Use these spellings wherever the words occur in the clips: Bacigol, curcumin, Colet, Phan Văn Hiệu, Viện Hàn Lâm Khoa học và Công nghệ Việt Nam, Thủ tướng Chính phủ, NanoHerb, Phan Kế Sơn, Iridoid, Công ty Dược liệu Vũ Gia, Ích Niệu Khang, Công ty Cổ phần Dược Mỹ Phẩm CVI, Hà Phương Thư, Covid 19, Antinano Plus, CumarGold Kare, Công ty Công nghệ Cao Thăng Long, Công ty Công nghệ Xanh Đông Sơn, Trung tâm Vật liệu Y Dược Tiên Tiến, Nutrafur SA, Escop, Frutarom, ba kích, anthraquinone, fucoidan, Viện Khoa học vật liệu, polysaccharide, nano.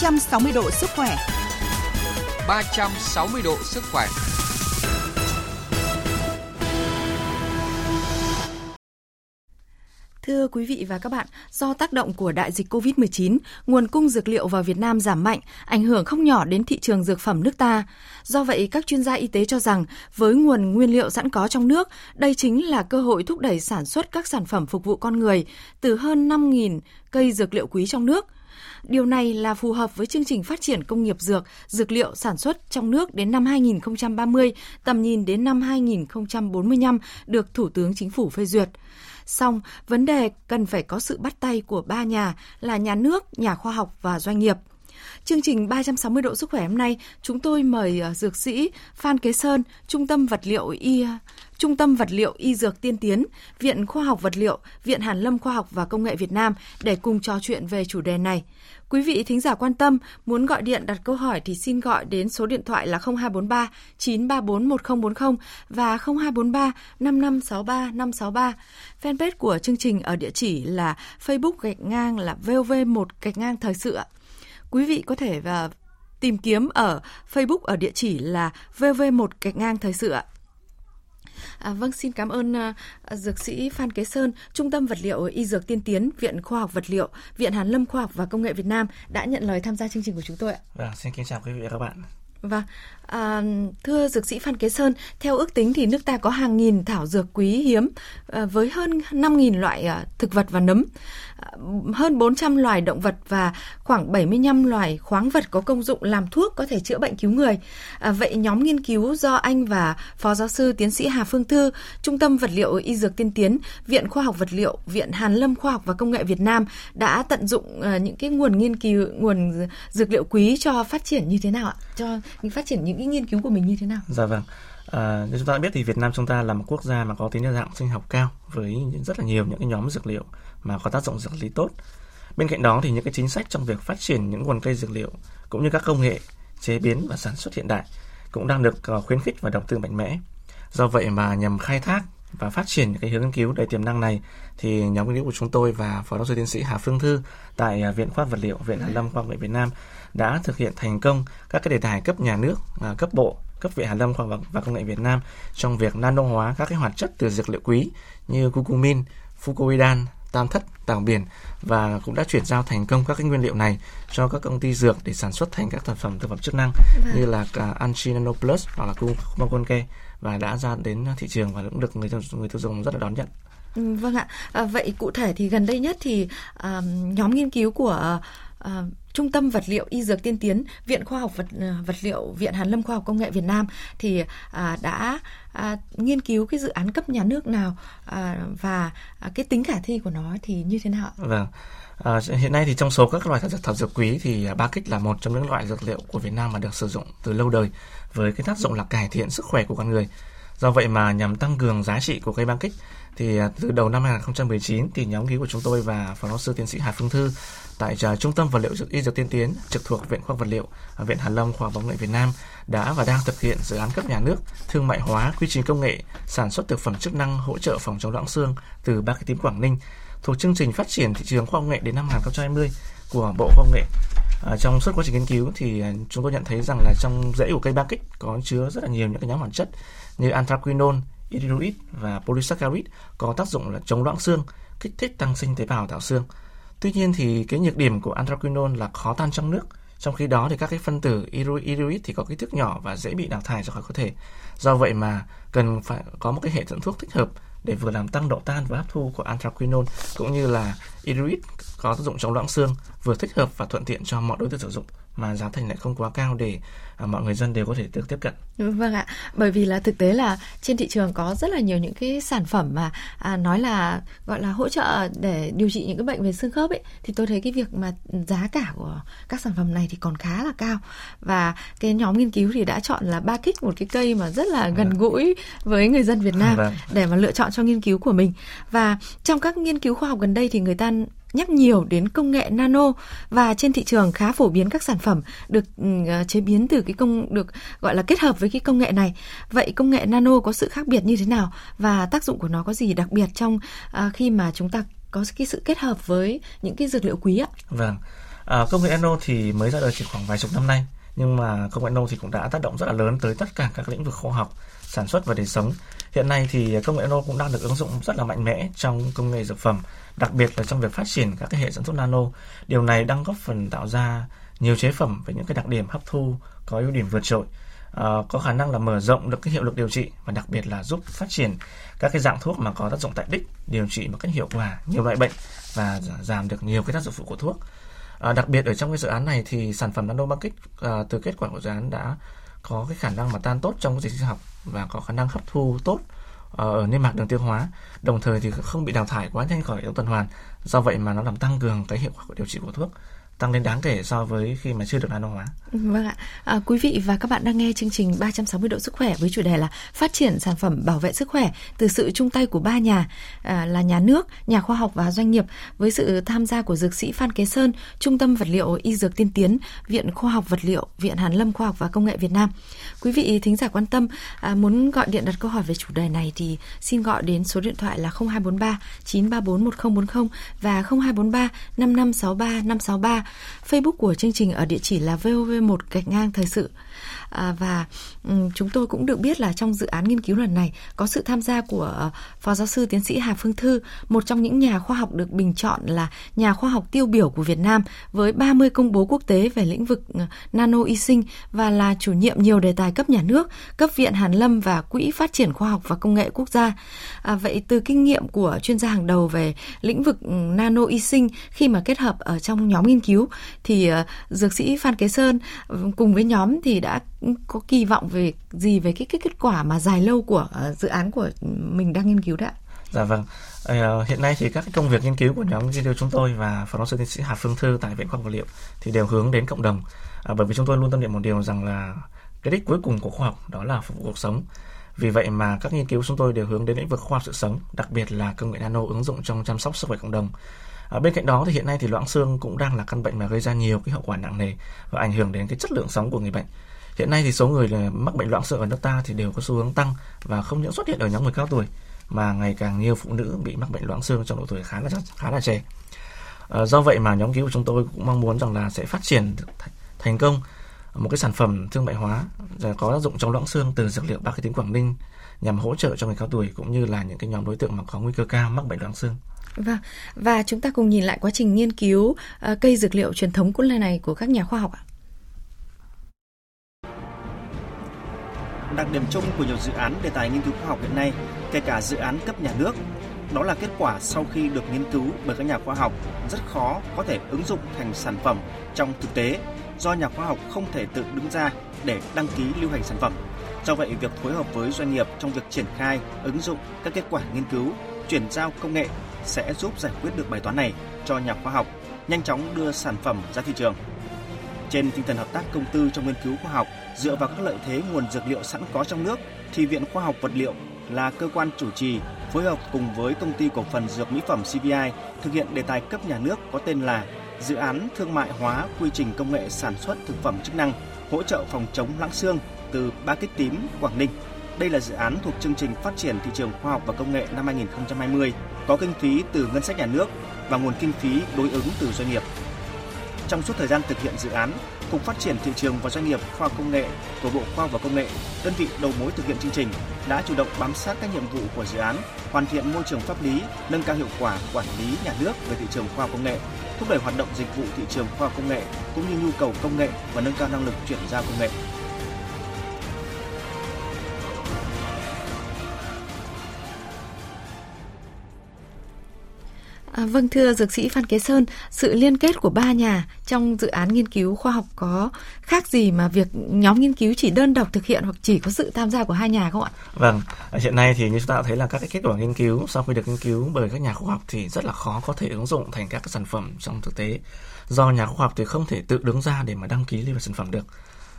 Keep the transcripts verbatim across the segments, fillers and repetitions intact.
360 độ sức khỏe. ba trăm sáu mươi độ sức khỏe. Thưa quý vị và các bạn, do tác động của đại dịch covid mười chín, nguồn cung dược liệu vào Việt Nam giảm mạnh, ảnh hưởng không nhỏ đến thị trường dược phẩm nước ta. Do vậy, các chuyên gia y tế cho rằng với nguồn nguyên liệu sẵn có trong nước, đây chính là cơ hội thúc đẩy sản xuất các sản phẩm phục vụ con người từ hơn năm nghìn cây dược liệu quý trong nước. Điều này là phù hợp với chương trình phát triển công nghiệp dược, dược liệu sản xuất trong nước đến năm hai không ba không, tầm nhìn đến năm hai không bốn năm được Thủ tướng Chính phủ phê duyệt. Song, vấn đề cần phải có sự bắt tay của ba nhà là nhà nước, nhà khoa học và doanh nghiệp. Chương trình ba trăm sáu mươi độ sức khỏe hôm nay, chúng tôi mời dược sĩ Phan Kế Sơn, Trung tâm Vật liệu Y Trung tâm Vật liệu Y Dược Tiên Tiến, Viện Khoa học Vật liệu, Viện Hàn Lâm Khoa học và Công nghệ Việt Nam để cùng trò chuyện về chủ đề này. Quý vị thính giả quan tâm, muốn gọi điện đặt câu hỏi thì xin gọi đến số điện thoại là không hai bốn ba chín ba bốn một không bốn không và không hai bốn ba năm năm sáu ba năm sáu ba. Fanpage của chương trình ở địa chỉ là Facebook gạch ngang là vê o vê một gạch ngang thời sự. Quý vị có thể vào tìm kiếm ở Facebook ở địa chỉ là vê o vê một gạch ngang thời sự. À, vâng, xin cảm ơn uh, dược sĩ Phan Kế Sơn, Trung tâm Vật liệu Y Dược Tiên Tiến, Viện Khoa học Vật liệu, Viện Hàn Lâm Khoa học và Công nghệ Việt Nam đã nhận lời tham gia chương trình của chúng tôi ạ. Vâng, xin kính chào quý vị và các bạn. Vâng, à, thưa dược sĩ Phan Kế Sơn, theo ước tính thì nước ta có hàng nghìn thảo dược quý hiếm à, với hơn năm nghìn loại à, thực vật và nấm, à, hơn bốn trăm loài động vật và khoảng bảy mươi lăm loài khoáng vật có công dụng làm thuốc có thể chữa bệnh cứu người. À, vậy nhóm nghiên cứu do anh và Phó Giáo sư Tiến sĩ Hà Phương Thư, Trung tâm Vật liệu Y Dược Tiên Tiến, Viện Khoa học Vật liệu, Viện Hàn Lâm Khoa học và Công nghệ Việt Nam đã tận dụng à, những cái nguồn nghiên cứu, nguồn dược liệu quý cho phát triển như thế nào ạ? Cho mình phát triển những cái nghiên cứu của mình như thế nào? Dạ vâng, à, như chúng ta đã biết thì Việt Nam chúng ta là một quốc gia mà có tính đa dạng sinh học cao với rất là nhiều những cái nhóm dược liệu mà có tác dụng dược lý tốt. Bên cạnh đó thì những cái chính sách trong việc phát triển những nguồn cây dược liệu cũng như các công nghệ chế biến và sản xuất hiện đại cũng đang được khuyến khích và đầu tư mạnh mẽ. Do vậy mà nhằm khai thác và phát triển cái hướng nghiên cứu đầy tiềm năng này thì nhóm nghiên cứu của chúng tôi và Phó Giáo sư Tiến sĩ Hà Phương Thư tại Viện Khoa học Vật liệu, Viện Hàn Lâm Khoa học Nghệ Việt Nam đã thực hiện thành công các cái đề tài cấp nhà nước, cấp bộ, cấp Viện Hàn Lâm Khoa học và Công nghệ Việt Nam trong việc nano hóa các cái hoạt chất từ dược liệu quý như curcumin, fucoidan, tam thất, tảo biển và cũng đã chuyển giao thành công các cái nguyên liệu này cho các công ty dược để sản xuất thành các sản phẩm thực phẩm chức năng như là Antinano Plus hoặc là CumarGold Kare và đã ra đến thị trường và cũng được người người tiêu dùng rất là đón nhận. Vâng ạ. À, vậy cụ thể thì gần đây nhất thì à, nhóm nghiên cứu của à, Trung tâm Vật liệu Y Dược Tiên Tiến, Viện Khoa học Vật, vật liệu, Viện Hàn Lâm Khoa học Công nghệ Việt Nam thì à, đã à, nghiên cứu cái dự án cấp nhà nước nào à, và à, cái tính khả thi của nó thì như thế nào ạ? Vâng. À, hiện nay thì trong số các loại thảo dược quý thì ba kích là một trong những loại dược liệu của Việt Nam mà được sử dụng từ lâu đời với cái tác dụng là cải thiện sức khỏe của con người. Do vậy mà nhằm tăng cường giá trị của cây ba kích thì từ đầu năm hai không một chín thì nhóm nghiên cứu của chúng tôi và Phó Giáo sư Tiến sĩ Hà Phương Thư tại Trung tâm Vật liệu Y Dược Tiên Tiến trực thuộc Viện Khoa học Vật liệu, Viện Hàn Lâm Khoa học và Công nghệ Việt Nam đã và đang thực hiện dự án cấp nhà nước thương mại hóa quy trình công nghệ sản xuất thực phẩm chức năng hỗ trợ phòng chống loãng xương từ ba kích tím Quảng Ninh thuộc chương trình phát triển thị trường khoa học nghệ đến năm hai không hai không của Bộ Khoa học Nghệ. À, trong suốt quá trình nghiên cứu thì chúng tôi nhận thấy rằng là trong rễ của cây ba kích có chứa rất là nhiều những cái nhóm hoạt chất như anthraquinone, Iridoid và polysaccharide có tác dụng là chống loãng xương, kích thích tăng sinh tế bào tạo xương. Tuy nhiên thì cái nhược điểm của anthraquinone là khó tan trong nước, trong khi đó thì các cái phân tử Iridoid thì có kích thước nhỏ và dễ bị đào thải ra khỏi cơ thể. Do vậy mà cần phải có một cái hệ thống thuốc thích hợp để vừa làm tăng độ tan và hấp thu của anthraquinone cũng như là Iridoid có tác dụng chống loãng xương, vừa thích hợp và thuận tiện cho mọi đối tượng sử dụng mà giá thành lại không quá cao để à, mọi người dân đều có thể được tiếp cận. Vâng ạ, bởi vì là thực tế là trên thị trường có rất là nhiều những cái sản phẩm mà à, nói là gọi là hỗ trợ để điều trị những cái bệnh về xương khớp ấy thì tôi thấy cái việc mà giá cả của các sản phẩm này thì còn khá là cao và cái nhóm nghiên cứu thì đã chọn là ba kích, một cái cây mà rất là gần gũi với người dân Việt Nam vâng. để mà lựa chọn cho nghiên cứu của mình. Và trong các nghiên cứu khoa học gần đây thì người ta nhắc nhiều đến công nghệ nano và trên thị trường khá phổ biến các sản phẩm được chế biến từ cái công được gọi là kết hợp với cái công nghệ này. Vậy công nghệ nano có sự khác biệt như thế nào và tác dụng của nó có gì đặc biệt trong à, khi mà chúng ta có cái sự kết hợp với những cái dược liệu quý ạ? Vâng. À, công nghệ nano thì mới ra đời chỉ khoảng vài chục năm nay, nhưng mà công nghệ nano thì cũng đã tác động rất là lớn tới tất cả các lĩnh vực khoa học, sản xuất và đời sống. Hiện nay thì công nghệ nano cũng đang được ứng dụng rất là mạnh mẽ trong công nghệ dược phẩm, đặc biệt là trong việc phát triển các cái hệ dẫn thuốc nano. Điều này đang góp phần tạo ra nhiều chế phẩm với những cái đặc điểm hấp thu có ưu điểm vượt trội, à, có khả năng là mở rộng được cái hiệu lực điều trị và đặc biệt là giúp phát triển các cái dạng thuốc mà có tác dụng tại đích, điều trị một cách hiệu quả nhiều loại bệnh và giảm được nhiều cái tác dụng phụ của thuốc. À, đặc biệt ở trong cái dự án này thì sản phẩm nano ba kích à, từ kết quả của dự án đã có cái khả năng mà tan tốt trong quá trình sinh học và có khả năng hấp thu tốt à, ở niêm mạc đường tiêu hóa, đồng thời thì không bị đào thải quá nhanh khỏi hệ thống tuần hoàn. Do vậy mà nó làm tăng cường cái hiệu quả của điều trị của thuốc, tăng lên đáng kể so với khi mà chưa được nano hóa. Vâng ạ. À, quý vị và các bạn đang nghe chương trình ba trăm sáu mươi độ sức khỏe với chủ đề là phát triển sản phẩm bảo vệ sức khỏe từ sự chung tay của ba nhà à, là nhà nước, nhà khoa học và doanh nghiệp, với sự tham gia của dược sĩ Phan Kế Sơn, Trung tâm Vật liệu Y Dược Tiên Tiến, Viện Khoa học Vật liệu, Viện Hàn Lâm Khoa học và Công nghệ Việt Nam. Quý vị thính giả quan tâm à, muốn gọi điện đặt câu hỏi về chủ đề này thì xin gọi đến số điện thoại là không hai bốn ba chín ba bốn một không bốn không và không hai bốn ba năm năm sáu ba năm sáu ba. Facebook của chương trình ở địa chỉ là vê o vê một gạch ngang thời sự. À, và um, chúng tôi cũng được biết là trong dự án nghiên cứu lần này có sự tham gia của uh, Phó Giáo sư Tiến sĩ Hà Phương Thư, một trong những nhà khoa học được bình chọn là nhà khoa học tiêu biểu của Việt Nam với ba mươi công bố quốc tế về lĩnh vực uh, nano y sinh, và là chủ nhiệm nhiều đề tài cấp nhà nước, cấp Viện Hàn Lâm và Quỹ Phát triển Khoa học và Công nghệ Quốc gia. À, vậy từ kinh nghiệm của chuyên gia hàng đầu về lĩnh vực uh, nano y sinh khi mà kết hợp ở trong nhóm nghiên cứu thì uh, dược sĩ Phan Kế Sơn uh, cùng với nhóm thì đã có kỳ vọng về gì về cái, cái kết quả mà dài lâu của uh, dự án của mình đang nghiên cứu đã? Dạ vâng. Uh, hiện nay thì các công việc nghiên cứu của nhóm nghiên cứu chúng tôi và Phó Giáo sư Tiến sĩ Hà Phương Thư tại Viện Khoa học Vật liệu thì đều hướng đến cộng đồng. Uh, bởi vì chúng tôi luôn tâm niệm một điều rằng là cái đích cuối cùng của khoa học đó là phục vụ cuộc sống. Vì vậy mà các nghiên cứu chúng tôi đều hướng đến lĩnh vực khoa học sự sống, đặc biệt là công nghệ nano ứng dụng trong chăm sóc sức khỏe cộng đồng. À, bên cạnh đó thì hiện nay thì loãng xương cũng đang là căn bệnh mà gây ra nhiều cái hậu quả nặng nề và ảnh hưởng đến cái chất lượng sống của người bệnh. Hiện nay thì số người mắc bệnh loãng xương ở nước ta thì đều có xu hướng tăng, và không những xuất hiện ở nhóm người cao tuổi mà ngày càng nhiều phụ nữ bị mắc bệnh loãng xương trong độ tuổi khá là khá là trẻ. À, do vậy mà nhóm cứu của chúng tôi cũng mong muốn rằng là sẽ phát triển thành công một cái sản phẩm thương mại hóa có tác dụng trong loãng xương từ dược liệu ba kích Quảng Ninh, nhằm hỗ trợ cho người cao tuổi cũng như là những cái nhóm đối tượng mà có nguy cơ cao mắc bệnh loãng xương. Và, và chúng ta cùng nhìn lại quá trình nghiên cứu uh, cây dược liệu truyền thống của lần này của các nhà khoa học ạ. Đặc điểm chung của nhiều dự án đề tài nghiên cứu khoa học hiện nay, kể cả dự án cấp nhà nước, đó là kết quả sau khi được nghiên cứu bởi các nhà khoa học rất khó có thể ứng dụng thành sản phẩm trong thực tế, do nhà khoa học không thể tự đứng ra để đăng ký lưu hành sản phẩm. Do vậy, việc phối hợp với doanh nghiệp trong việc triển khai, ứng dụng các kết quả nghiên cứu, chuyển giao công nghệ sẽ giúp giải quyết được bài toán này cho nhà khoa học, nhanh chóng đưa sản phẩm ra thị trường. Trên tinh thần hợp tác công tư trong nghiên cứu khoa học, dựa vào các lợi thế nguồn dược liệu sẵn có trong nước, thì Viện Khoa học Vật liệu là cơ quan chủ trì phối hợp cùng với Công ty Cổ phần Dược Mỹ Phẩm xê vê i thực hiện đề tài cấp nhà nước có tên là Dự án thương mại hóa quy trình công nghệ sản xuất thực phẩm chức năng hỗ trợ phòng chống loãng xương từ ba kích tím Quảng Ninh. Đây là dự án thuộc chương trình phát triển thị trường khoa học và công nghệ năm hai không hai không, có kinh phí từ ngân sách nhà nước và nguồn kinh phí đối ứng từ doanh nghiệp. Trong suốt thời gian thực hiện dự án, Cục Phát triển Thị trường và Doanh nghiệp Khoa học Công nghệ của Bộ Khoa học và Công nghệ, đơn vị đầu mối thực hiện chương trình, đã chủ động bám sát các nhiệm vụ của dự án, hoàn thiện môi trường pháp lý, nâng cao hiệu quả quản lý nhà nước về thị trường khoa học công nghệ, thúc đẩy hoạt động dịch vụ thị trường khoa học công nghệ cũng như nhu cầu công nghệ và nâng cao năng lực chuyển giao công nghệ. À, vâng, thưa dược sĩ Phan Kế Sơn, sự liên kết của ba nhà trong dự án nghiên cứu khoa học có khác gì mà việc nhóm nghiên cứu chỉ đơn độc thực hiện hoặc chỉ có sự tham gia của hai nhà không ạ? Vâng, hiện nay thì như chúng ta thấy là các cái kết quả nghiên cứu sau khi được nghiên cứu bởi các nhà khoa học thì rất là khó có thể ứng dụng thành các cái sản phẩm trong thực tế, do nhà khoa học thì không thể tự đứng ra để mà đăng ký lên sản phẩm được.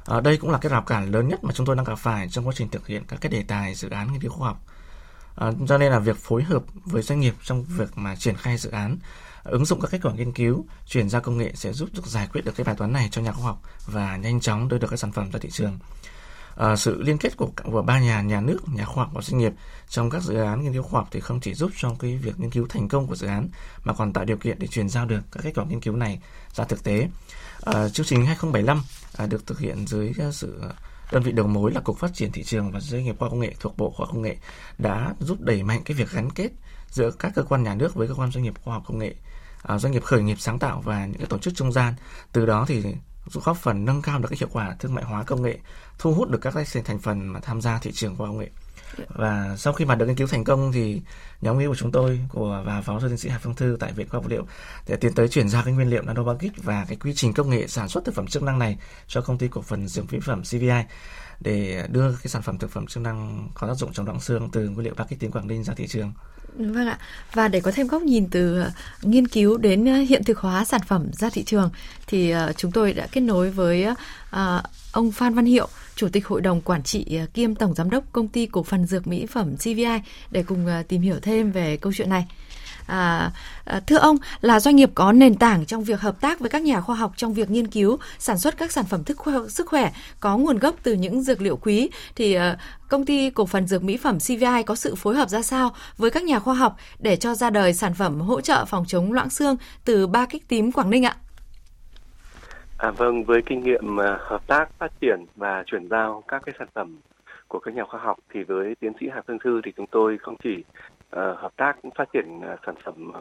À, đây cũng là cái rào cản lớn nhất mà chúng tôi đang gặp phải trong quá trình thực hiện các cái đề tài dự án nghiên cứu khoa học. À, cho nên là việc phối hợp với doanh nghiệp trong việc mà triển khai dự án, ứng dụng các kết quả nghiên cứu, chuyển giao công nghệ sẽ giúp được giải quyết được cái bài toán này cho nhà khoa học và nhanh chóng đưa được các sản phẩm ra thị trường. À, sự liên kết của, của ba nhà, nhà nước, nhà khoa học và doanh nghiệp trong các dự án nghiên cứu khoa học thì không chỉ giúp trong cái việc nghiên cứu thành công của dự án mà còn tạo điều kiện để truyền giao được các kết quả nghiên cứu này ra thực tế. À, chương trình hai không bảy lăm à, được thực hiện dưới sự đơn vị đầu mối là Cục Phát triển Thị trường và Doanh nghiệp Khoa Công nghệ thuộc Bộ Khoa Công nghệ, đã giúp đẩy mạnh cái việc gắn kết giữa các cơ quan nhà nước với cơ quan doanh nghiệp khoa học công nghệ, à, doanh nghiệp khởi nghiệp sáng tạo và những cái tổ chức trung gian. Từ đó thì giúp góp phần nâng cao được cái hiệu quả thương mại hóa công nghệ, thu hút được các thành phần mà tham gia thị trường khoa công nghệ. Và sau khi mà được nghiên cứu thành công thì nhóm nghiên cứu của chúng tôi của và phó giáo tiến sĩ Hà Phương Thư tại Viện Khoa học Vật liệu sẽ tiến tới chuyển giao cái nguyên liệu nano ba kích và cái quy trình công nghệ sản xuất thực phẩm chức năng này cho Công ty Cổ phần Dược Mỹ Phẩm xê vê i để đưa cái sản phẩm thực phẩm chức năng có tác dụng chống loãng xương từ nguyên liệu ba kích tiến Quảng Ninh ra thị trường. Vâng ạ. Và để có thêm góc nhìn từ nghiên cứu đến hiện thực hóa sản phẩm ra thị trường thì chúng tôi đã kết nối với ông Phan Văn Hiệu, Chủ tịch Hội đồng Quản trị kiêm Tổng Giám đốc Công ty Cổ phần Dược Mỹ Phẩm xê vê i để cùng tìm hiểu thêm về câu chuyện này. À, thưa ông, là doanh nghiệp có nền tảng trong việc hợp tác với các nhà khoa học trong việc nghiên cứu, sản xuất các sản phẩm thức khỏe, sức khỏe có nguồn gốc từ những dược liệu quý, thì Công ty Cổ phần Dược Mỹ Phẩm xê vê i có sự phối hợp ra sao với các nhà khoa học để cho ra đời sản phẩm hỗ trợ phòng chống loãng xương từ ba kích tím Quảng Ninh ạ? À, vâng, với kinh nghiệm hợp tác, phát triển và chuyển giao các cái sản phẩm của các nhà khoa học thì với tiến sĩ Hà Phương Thư thì chúng tôi không chỉ Uh, hợp tác phát triển uh, sản phẩm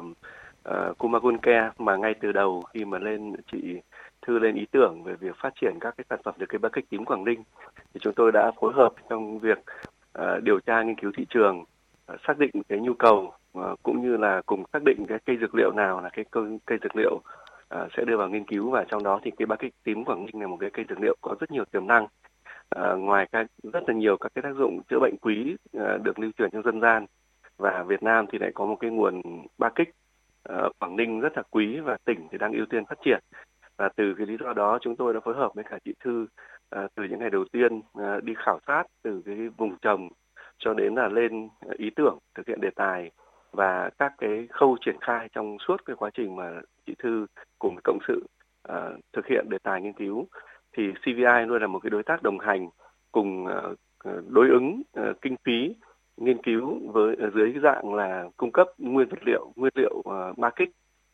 uh, CumarGold Kare, mà ngay từ đầu khi mà lên chị Thư lên ý tưởng về việc phát triển các cái sản phẩm từ cây ba kích tím Quảng Ninh thì chúng tôi đã phối hợp trong việc uh, điều tra nghiên cứu thị trường, uh, xác định cái nhu cầu uh, cũng như là cùng xác định cái cây dược liệu nào là cái cây, cây dược liệu uh, sẽ đưa vào nghiên cứu, và trong đó thì cây ba kích tím Quảng Ninh là một cái cây dược liệu có rất nhiều tiềm năng. Uh, ngoài các rất là nhiều các cái tác dụng chữa bệnh quý uh, được lưu truyền trong dân gian, và Việt Nam thì lại có một cái nguồn ba kích uh, Quảng Ninh rất là quý và tỉnh thì đang ưu tiên phát triển. Và từ cái lý do đó chúng tôi đã phối hợp với cả chị Thư uh, từ những ngày đầu tiên uh, đi khảo sát từ cái vùng trồng cho đến là lên ý tưởng, thực hiện đề tài và các cái khâu triển khai trong suốt cái quá trình mà chị Thư cùng cộng sự uh, thực hiện đề tài nghiên cứu. Thì xê vê i luôn là một cái đối tác đồng hành cùng uh, đối ứng uh, kinh phí nghiên cứu với dưới dạng là cung cấp nguyên vật liệu, nguyên liệu ba kích,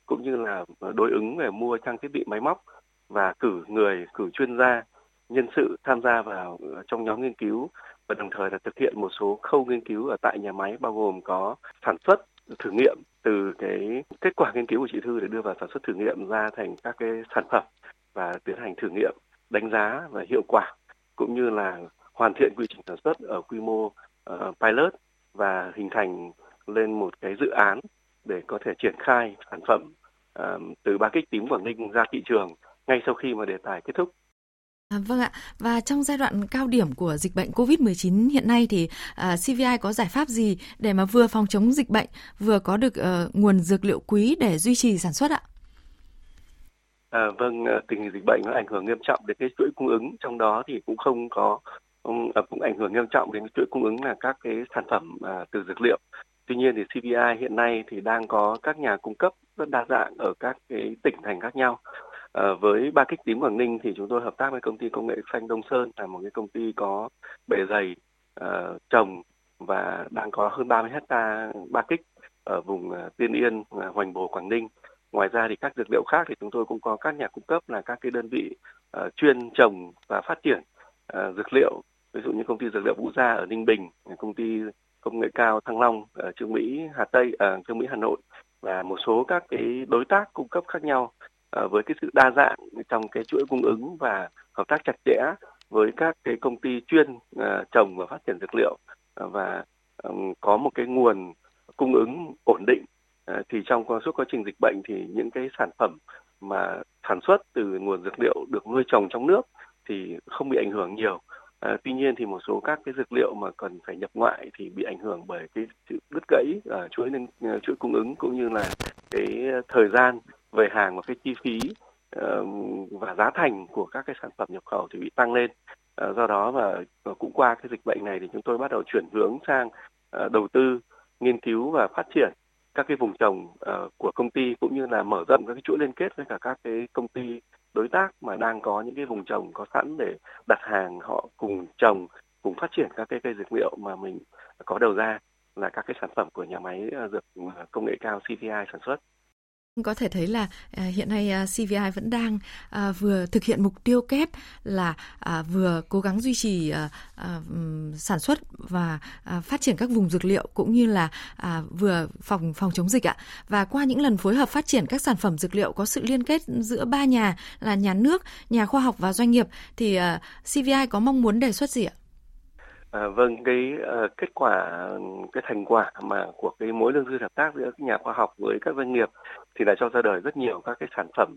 cũng như là đối ứng về mua trang thiết bị máy móc và cử người, cử chuyên gia, nhân sự tham gia vào trong nhóm nghiên cứu, và đồng thời là thực hiện một số khâu nghiên cứu ở tại nhà máy, bao gồm có sản xuất thử nghiệm từ cái kết quả nghiên cứu của chị Thư để đưa vào sản xuất thử nghiệm ra thành các cái sản phẩm và tiến hành thử nghiệm, đánh giá và hiệu quả, cũng như là hoàn thiện quy trình sản xuất ở quy mô pilot và hình thành lên một cái dự án để có thể triển khai sản phẩm um, từ ba kích tím Quảng Ninh ra thị trường ngay sau khi mà đề tài kết thúc. À, vâng ạ. Và trong giai đoạn cao điểm của dịch bệnh covid mười chín hiện nay thì uh, xê vê i có giải pháp gì để mà vừa phòng chống dịch bệnh vừa có được uh, nguồn dược liệu quý để duy trì sản xuất ạ? À, vâng, tình hình dịch bệnh nó ảnh hưởng nghiêm trọng đến cái chuỗi cung ứng, trong đó thì cũng không có cũng ảnh hưởng nghiêm trọng đến chuỗi cung ứng là các cái sản phẩm à, từ dược liệu. Tuy nhiên thì xê vê i hiện nay thì đang có các nhà cung cấp rất đa dạng ở các cái tỉnh thành khác nhau. À, với ba kích tím Quảng Ninh thì chúng tôi hợp tác với Công ty Công nghệ Xanh Đông Sơn, là một cái công ty có bề dày à, trồng và đang có hơn ba mươi hectare ba kích ở vùng à, Tiên Yên, à, Hoành Bồ, Quảng Ninh. Ngoài ra thì các dược liệu khác thì chúng tôi cũng có các nhà cung cấp là các cái đơn vị à, chuyên trồng và phát triển à, dược liệu. Ví dụ như Công ty Dược liệu Vũ Gia ở Ninh Bình, Công ty Công nghệ Cao Thăng Long ở Trương Mỹ, Hà Tây, ở Trương Mỹ, Hà Nội, và một số các cái đối tác cung cấp khác nhau. Với cái sự đa dạng trong cái chuỗi cung ứng và hợp tác chặt chẽ với các cái công ty chuyên trồng và phát triển dược liệu và có một cái nguồn cung ứng ổn định, thì trong suốt quá trình dịch bệnh thì những cái sản phẩm mà sản xuất từ nguồn dược liệu được nuôi trồng trong nước thì không bị ảnh hưởng nhiều. À, tuy nhiên thì một số các cái dược liệu mà cần phải nhập ngoại thì bị ảnh hưởng bởi cái sự đứt gãy ở chuỗi nên chuỗi cung ứng, cũng như là cái thời gian về hàng và cái chi phí uh, và giá thành của các cái sản phẩm nhập khẩu thì bị tăng lên. Uh, do đó và cũng qua cái dịch bệnh này thì chúng tôi bắt đầu chuyển hướng sang uh, đầu tư nghiên cứu và phát triển các cái vùng trồng uh, của công ty, cũng như là mở rộng các cái chuỗi liên kết với cả các cái công ty đối tác mà đang có những cái vùng trồng có sẵn để đặt hàng, họ cùng trồng, cùng phát triển các cái cây dược liệu mà mình có đầu ra là các cái sản phẩm của nhà máy dược công nghệ cao xê vê i sản xuất. Có thể thấy là hiện nay xê vê i vẫn đang vừa thực hiện mục tiêu kép là vừa cố gắng duy trì sản xuất và phát triển các vùng dược liệu cũng như là vừa phòng phòng chống dịch ạ. Và qua những lần phối hợp phát triển các sản phẩm dược liệu có sự liên kết giữa ba nhà là nhà nước, nhà khoa học và doanh nghiệp thì xê vê i có mong muốn đề xuất gì ạ? À, vâng, cái uh, kết quả, cái thành quả mà của cái mối lương duyên hợp tác giữa nhà khoa học với các doanh nghiệp thì đã cho ra đời rất nhiều các cái sản phẩm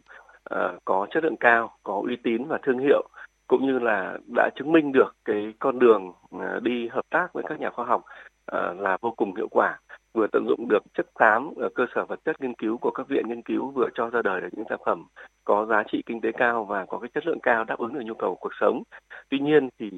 uh, có chất lượng cao, có uy tín và thương hiệu, cũng như là đã chứng minh được cái con đường uh, đi hợp tác với các nhà khoa học uh, là vô cùng hiệu quả, vừa tận dụng được chất xám ở cơ sở vật chất nghiên cứu của các viện nghiên cứu, vừa cho ra đời được những sản phẩm có giá trị kinh tế cao và có cái chất lượng cao đáp ứng được nhu cầu cuộc sống. Tuy nhiên thì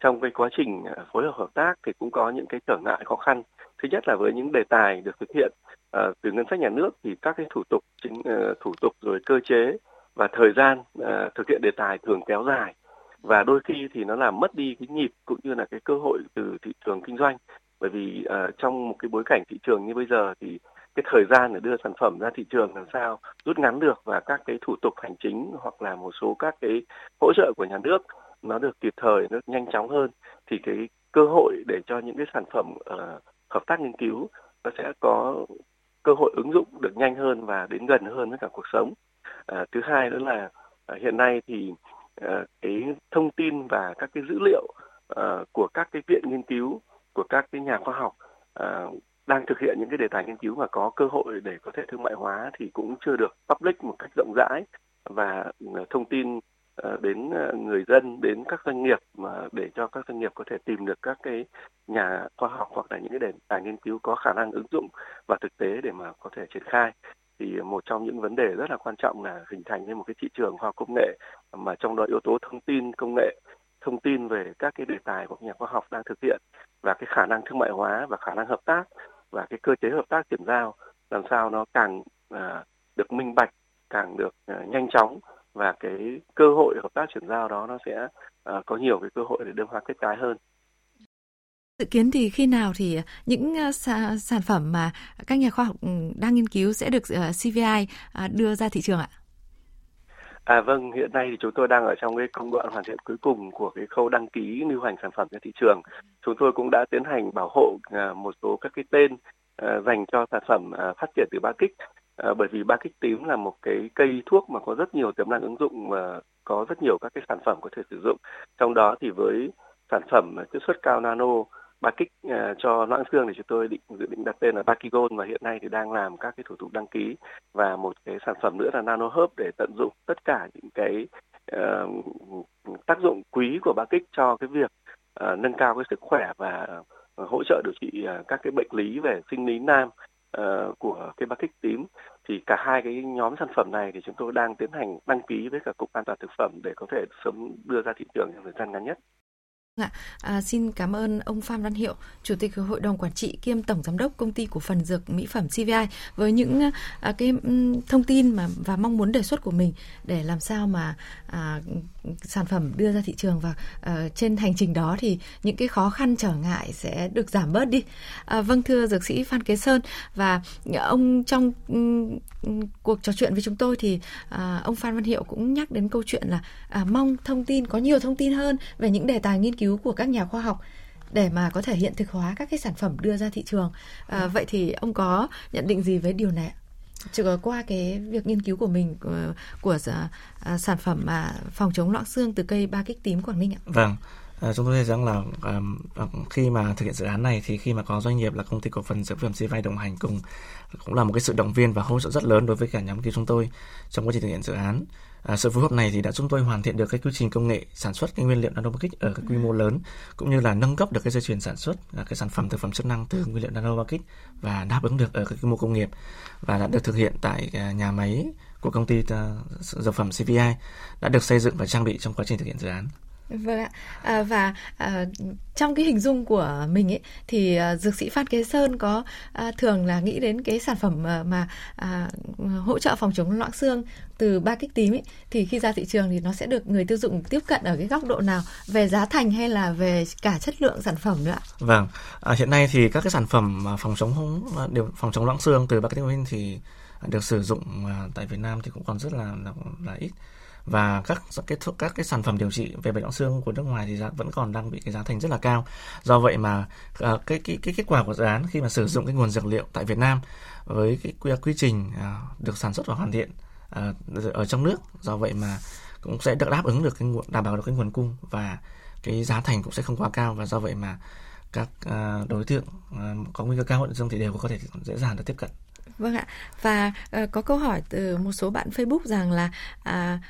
trong cái quá trình phối hợp hợp tác thì cũng có những cái trở ngại khó khăn. Thứ nhất là với những đề tài được thực hiện uh, từ ngân sách nhà nước thì các cái thủ tục chính uh, thủ tục rồi cơ chế và thời gian uh, thực hiện đề tài thường kéo dài, và đôi khi thì nó làm mất đi cái nhịp cũng như là cái cơ hội từ thị trường kinh doanh. Bởi vì uh, trong một cái bối cảnh thị trường như bây giờ thì cái thời gian để đưa sản phẩm ra thị trường làm sao rút ngắn được, và các cái thủ tục hành chính hoặc là một số các cái hỗ trợ của nhà nước nó được kịp thời, nó nhanh chóng hơn, thì cái cơ hội để cho những cái sản phẩm uh, hợp tác nghiên cứu nó sẽ có cơ hội ứng dụng được nhanh hơn và đến gần hơn với cả cuộc sống. Uh, thứ hai nữa là uh, hiện nay thì uh, cái thông tin và các cái dữ liệu uh, của các cái viện nghiên cứu, của các cái nhà khoa học uh, đang thực hiện những cái đề tài nghiên cứu mà có cơ hội để có thể thương mại hóa thì cũng chưa được public một cách rộng rãi và uh, thông tin đến người dân, đến các doanh nghiệp, mà để cho các doanh nghiệp có thể tìm được các cái nhà khoa học hoặc là những cái đề tài nghiên cứu có khả năng ứng dụng và thực tế để mà có thể triển khai. Thì một trong những vấn đề rất là quan trọng là hình thành nên một cái thị trường khoa học công nghệ, mà trong đó yếu tố thông tin công nghệ, thông tin về các cái đề tài của nhà khoa học đang thực hiện, và cái khả năng thương mại hóa và khả năng hợp tác và cái cơ chế hợp tác chuyển giao làm sao nó càng uh, được minh bạch, càng được uh, nhanh chóng, và cái cơ hội hợp tác chuyển giao đó nó sẽ uh, có nhiều cái cơ hội để đơm hoa kết trái hơn. Dự kiến thì khi nào thì những uh, sản phẩm mà các nhà khoa học đang nghiên cứu sẽ được uh, xê vê i uh, đưa ra thị trường ạ? À vâng, hiện nay thì chúng tôi đang ở trong cái công đoạn hoàn thiện cuối cùng của cái khâu đăng ký lưu hành sản phẩm ra thị trường. Chúng tôi cũng đã tiến hành bảo hộ uh, một số các cái tên uh, dành cho sản phẩm uh, phát triển từ ba kích. À, bởi vì ba kích tím là một cái cây thuốc mà có rất nhiều tiềm năng ứng dụng, mà có rất nhiều các cái sản phẩm có thể sử dụng. Trong đó thì với sản phẩm chiết xuất cao nano ba kích à, cho loãng xương thì chúng tôi định dự định đặt tên là Bacigol, và hiện nay thì đang làm các cái thủ tục đăng ký, và một cái sản phẩm nữa là NanoHerb để tận dụng tất cả những cái uh, tác dụng quý của ba kích cho cái việc uh, nâng cao cái sức khỏe và uh, hỗ trợ điều trị uh, các cái bệnh lý về sinh lý nam của cây ba kích tím. Thì cả hai cái nhóm sản phẩm này thì chúng tôi đang tiến hành đăng ký với cả Cục An toàn Thực phẩm để có thể sớm đưa ra thị trường trong thời gian ngắn nhất. À, xin cảm ơn ông Phan Văn Hiệu, Chủ tịch Hội đồng Quản trị kiêm Tổng Giám đốc Công ty Cổ phần Dược Mỹ Phẩm xê vê i với những à, cái thông tin mà và mong muốn đề xuất của mình để làm sao mà à, sản phẩm đưa ra thị trường, và à, trên hành trình đó thì những cái khó khăn trở ngại sẽ được giảm bớt đi. À, vâng, thưa Dược sĩ Phan Kế Sơn và ông, trong um, cuộc trò chuyện với chúng tôi thì à, ông Phan Văn Hiệu cũng nhắc đến câu chuyện là à, mong thông tin, có nhiều thông tin hơn về những đề tài nghiên cứu của các nhà khoa học để mà có thể hiện thực hóa các cái sản phẩm đưa ra thị trường. À, vậy thì ông có nhận định gì với điều này ạ? Trừ qua cái việc nghiên cứu của mình của, của uh, sản phẩm mà phòng chống loãng xương từ cây ba kích tím Quảng Ninh ạ? Vâng, à, chúng tôi thấy rằng là um, khi mà thực hiện dự án này thì khi mà có doanh nghiệp là Công ty Cổ phần Dược Phẩm xê vê i đồng hành cùng cũng là một cái sự động viên và hỗ trợ rất lớn đối với cả nhóm kia chúng tôi trong quá trình thực hiện dự án. À, sự phối hợp này thì đã chúng tôi hoàn thiện được cái quy trình công nghệ sản xuất cái nguyên liệu nano ba kích ở cái quy mô lớn, cũng như là nâng cấp được cái dây chuyền sản xuất cái sản phẩm thực phẩm chức năng từ nguyên liệu nano ba kích và đáp ứng được ở cái quy mô công nghiệp, và đã được thực hiện tại nhà máy của Công ty Dược phẩm xê vê i, đã được xây dựng và trang bị trong quá trình thực hiện dự án. Vâng ạ. À, và à, trong cái hình dung của mình ấy, thì à, dược sĩ Phan Kế Sơn có à, thường là nghĩ đến cái sản phẩm à, mà à, hỗ trợ phòng chống loãng xương từ ba kích tím ấy, thì khi ra thị trường thì nó sẽ được người tiêu dùng tiếp cận ở cái góc độ nào, về giá thành hay là về cả chất lượng sản phẩm nữa ạ? Vâng. À, hiện nay thì các cái sản phẩm phòng chống điều phòng chống loãng xương từ ba kích tím thì được sử dụng tại Việt Nam thì cũng còn rất là là, là ít. Và các cái thuốc, các cái sản phẩm điều trị về bệnh loãng xương của nước ngoài thì giá vẫn còn đang bị cái giá thành rất là cao. Do vậy mà à, cái cái cái kết quả của dự án khi mà sử dụng cái nguồn dược liệu tại Việt Nam với cái quy, quy trình à, được sản xuất và hoàn thiện à, ở trong nước, do vậy mà cũng sẽ được đáp ứng được cái nguồn, đảm bảo được cái nguồn cung và cái giá thành cũng sẽ không quá cao, và do vậy mà các à, đối tượng à, có nguy cơ cao loãng xương thì đều có thể dễ dàng được tiếp cận. Vâng ạ. Và uh, có câu hỏi từ một số bạn Facebook rằng là à,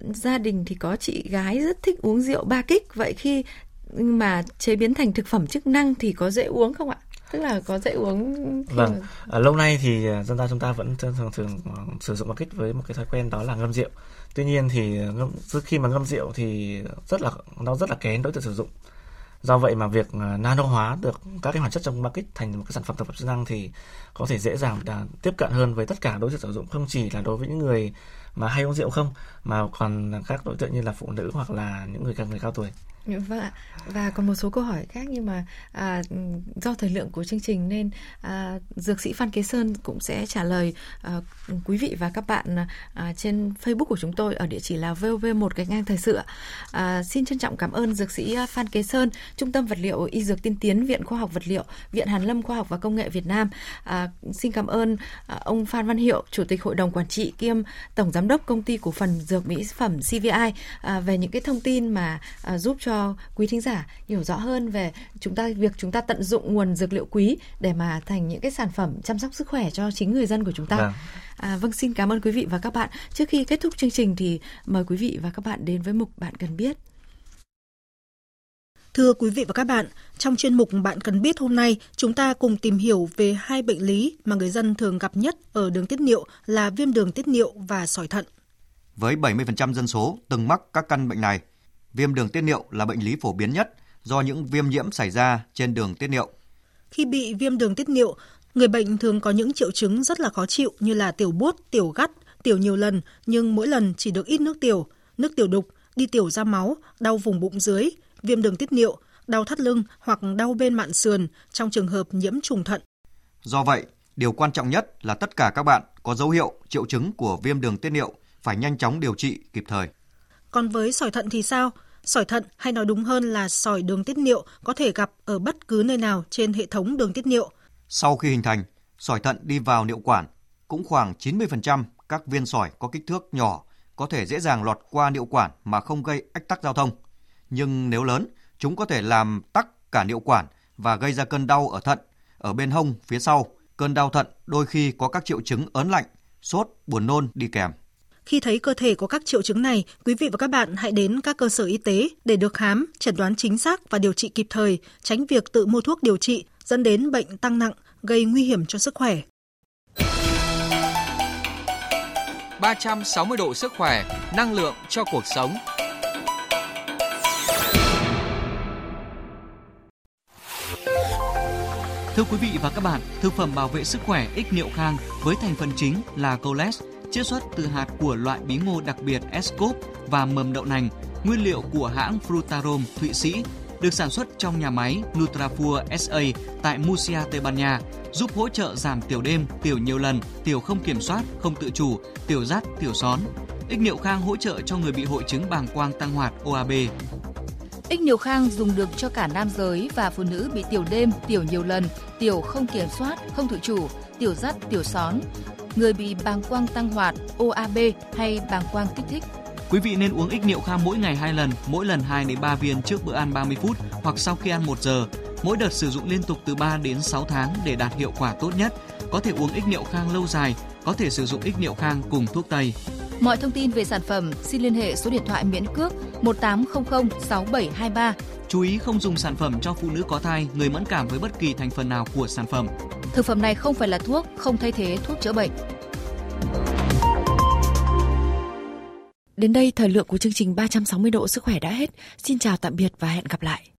gia đình thì có chị gái rất thích uống rượu ba kích, vậy khi mà chế biến thành thực phẩm chức năng thì có dễ uống không ạ? Tức là có dễ uống? Vâng, mà... lâu nay thì dân ta chúng ta vẫn thường thường sử dụng ba kích với một cái thói quen đó là ngâm rượu. Tuy nhiên thì khi mà ngâm rượu thì rất là nó rất là kén đối tượng sử dụng. Do vậy mà việc nano hóa được các cái hoạt chất trong ba kích thành một cái sản phẩm thực phẩm chức năng thì có thể dễ dàng tiếp cận hơn với tất cả đối tượng sử dụng, không chỉ là đối với những người mà hay uống rượu không, mà còn các đối tượng như là phụ nữ hoặc là những người càng người cao tuổi. Vâng ạ. Và còn một số câu hỏi khác, nhưng mà à, do thời lượng của chương trình nên à, dược sĩ Phan Kế Sơn cũng sẽ trả lời à, quý vị và các bạn à, trên Facebook của chúng tôi ở địa chỉ là vê o vê một gạch ngang thời sự. À, xin trân trọng cảm ơn dược sĩ Phan Kế Sơn, Trung tâm Vật liệu Y Dược Tiên Tiến, Viện Khoa học Vật liệu, Viện Hàn Lâm Khoa học và Công nghệ Việt Nam. À, xin cảm ơn à, ông Phan Văn Hiệu, Chủ tịch Hội đồng Quản trị kiêm Tổng Giám đốc Công ty Cổ phần Dược Mỹ Phẩm xê vê i à, về những cái thông tin mà à, giúp cho cho quý thính giả hiểu rõ hơn về chúng ta việc chúng ta tận dụng nguồn dược liệu quý để mà thành những cái sản phẩm chăm sóc sức khỏe cho chính người dân của chúng ta. Vâng. À, vâng, xin cảm ơn quý vị và các bạn. Trước khi kết thúc chương trình thì mời quý vị và các bạn đến với mục Bạn Cần Biết. Thưa quý vị và các bạn, trong chuyên mục Bạn Cần Biết hôm nay, chúng ta cùng tìm hiểu về hai bệnh lý mà người dân thường gặp nhất ở đường tiết niệu là viêm đường tiết niệu và sỏi thận. Với bảy mươi phần trăm dân số từng mắc các căn bệnh này, viêm đường tiết niệu là bệnh lý phổ biến nhất do những viêm nhiễm xảy ra trên đường tiết niệu. Khi bị viêm đường tiết niệu, người bệnh thường có những triệu chứng rất là khó chịu như là tiểu buốt, tiểu gắt, tiểu nhiều lần nhưng mỗi lần chỉ được ít nước tiểu, nước tiểu đục, đi tiểu ra máu, đau vùng bụng dưới, viêm đường tiết niệu, đau thắt lưng hoặc đau bên mạn sườn trong trường hợp nhiễm trùng thận. Do vậy, điều quan trọng nhất là tất cả các bạn có dấu hiệu, triệu chứng của viêm đường tiết niệu phải nhanh chóng điều trị kịp thời. Còn với sỏi thận thì sao? Sỏi thận, hay nói đúng hơn là sỏi đường tiết niệu, có thể gặp ở bất cứ nơi nào trên hệ thống đường tiết niệu. Sau khi hình thành, sỏi thận đi vào niệu quản, cũng khoảng chín mươi phần trăm các viên sỏi có kích thước nhỏ có thể dễ dàng lọt qua niệu quản mà không gây ách tắc giao thông. Nhưng nếu lớn, chúng có thể làm tắc cả niệu quản và gây ra cơn đau ở thận, ở bên hông phía sau. Cơn đau thận đôi khi có các triệu chứng ớn lạnh, sốt, buồn nôn đi kèm. Khi thấy cơ thể có các triệu chứng này, quý vị và các bạn hãy đến các cơ sở y tế để được khám, chẩn đoán chính xác và điều trị kịp thời, tránh việc tự mua thuốc điều trị dẫn đến bệnh tăng nặng, gây nguy hiểm cho sức khỏe. ba trăm sáu mươi độ sức khỏe, năng lượng cho cuộc sống. Thưa quý vị và các bạn, thực phẩm bảo vệ sức khỏe Ích Niệu Khang với thành phần chính là Colet, chiết xuất từ hạt của loại bí ngô đặc biệt Escop và mầm đậu nành, nguyên liệu của hãng Frutarom Thụy Sĩ, được sản xuất trong nhà máy Nutrafur ét a tại Murcia, Tây Ban Nha, giúp hỗ trợ giảm tiểu đêm, tiểu nhiều lần, tiểu không kiểm soát, không tự chủ, tiểu rắt, tiểu són. Ích Niệu Khang hỗ trợ cho người bị hội chứng bàng quang tăng hoạt O A B. Ích Niệu Khang dùng được cho cả nam giới và phụ nữ bị tiểu đêm, tiểu nhiều lần, tiểu không kiểm soát, không tự chủ, tiểu rắt, tiểu són, người bị bàng quang tăng hoạt O A B hay bàng quang kích thích. Quý vị nên uống Ích Niệu Khang mỗi ngày hai lần, mỗi lần hai đến ba viên trước bữa ăn ba mươi phút hoặc sau khi ăn một giờ. Mỗi đợt sử dụng liên tục từ ba đến sáu tháng để đạt hiệu quả tốt nhất. Có thể uống Ích Niệu Khang lâu dài, có thể sử dụng Ích Niệu Khang cùng thuốc tây. Mọi thông tin về sản phẩm xin liên hệ số điện thoại miễn cước một tám không không sáu bảy hai ba. Chú ý không dùng sản phẩm cho phụ nữ có thai, người mẫn cảm với bất kỳ thành phần nào của sản phẩm. Thực phẩm này không phải là thuốc, không thay thế thuốc chữa bệnh. Đến đây thời lượng của chương trình ba trăm sáu mươi độ sức khỏe đã hết. Xin chào tạm biệt và hẹn gặp lại.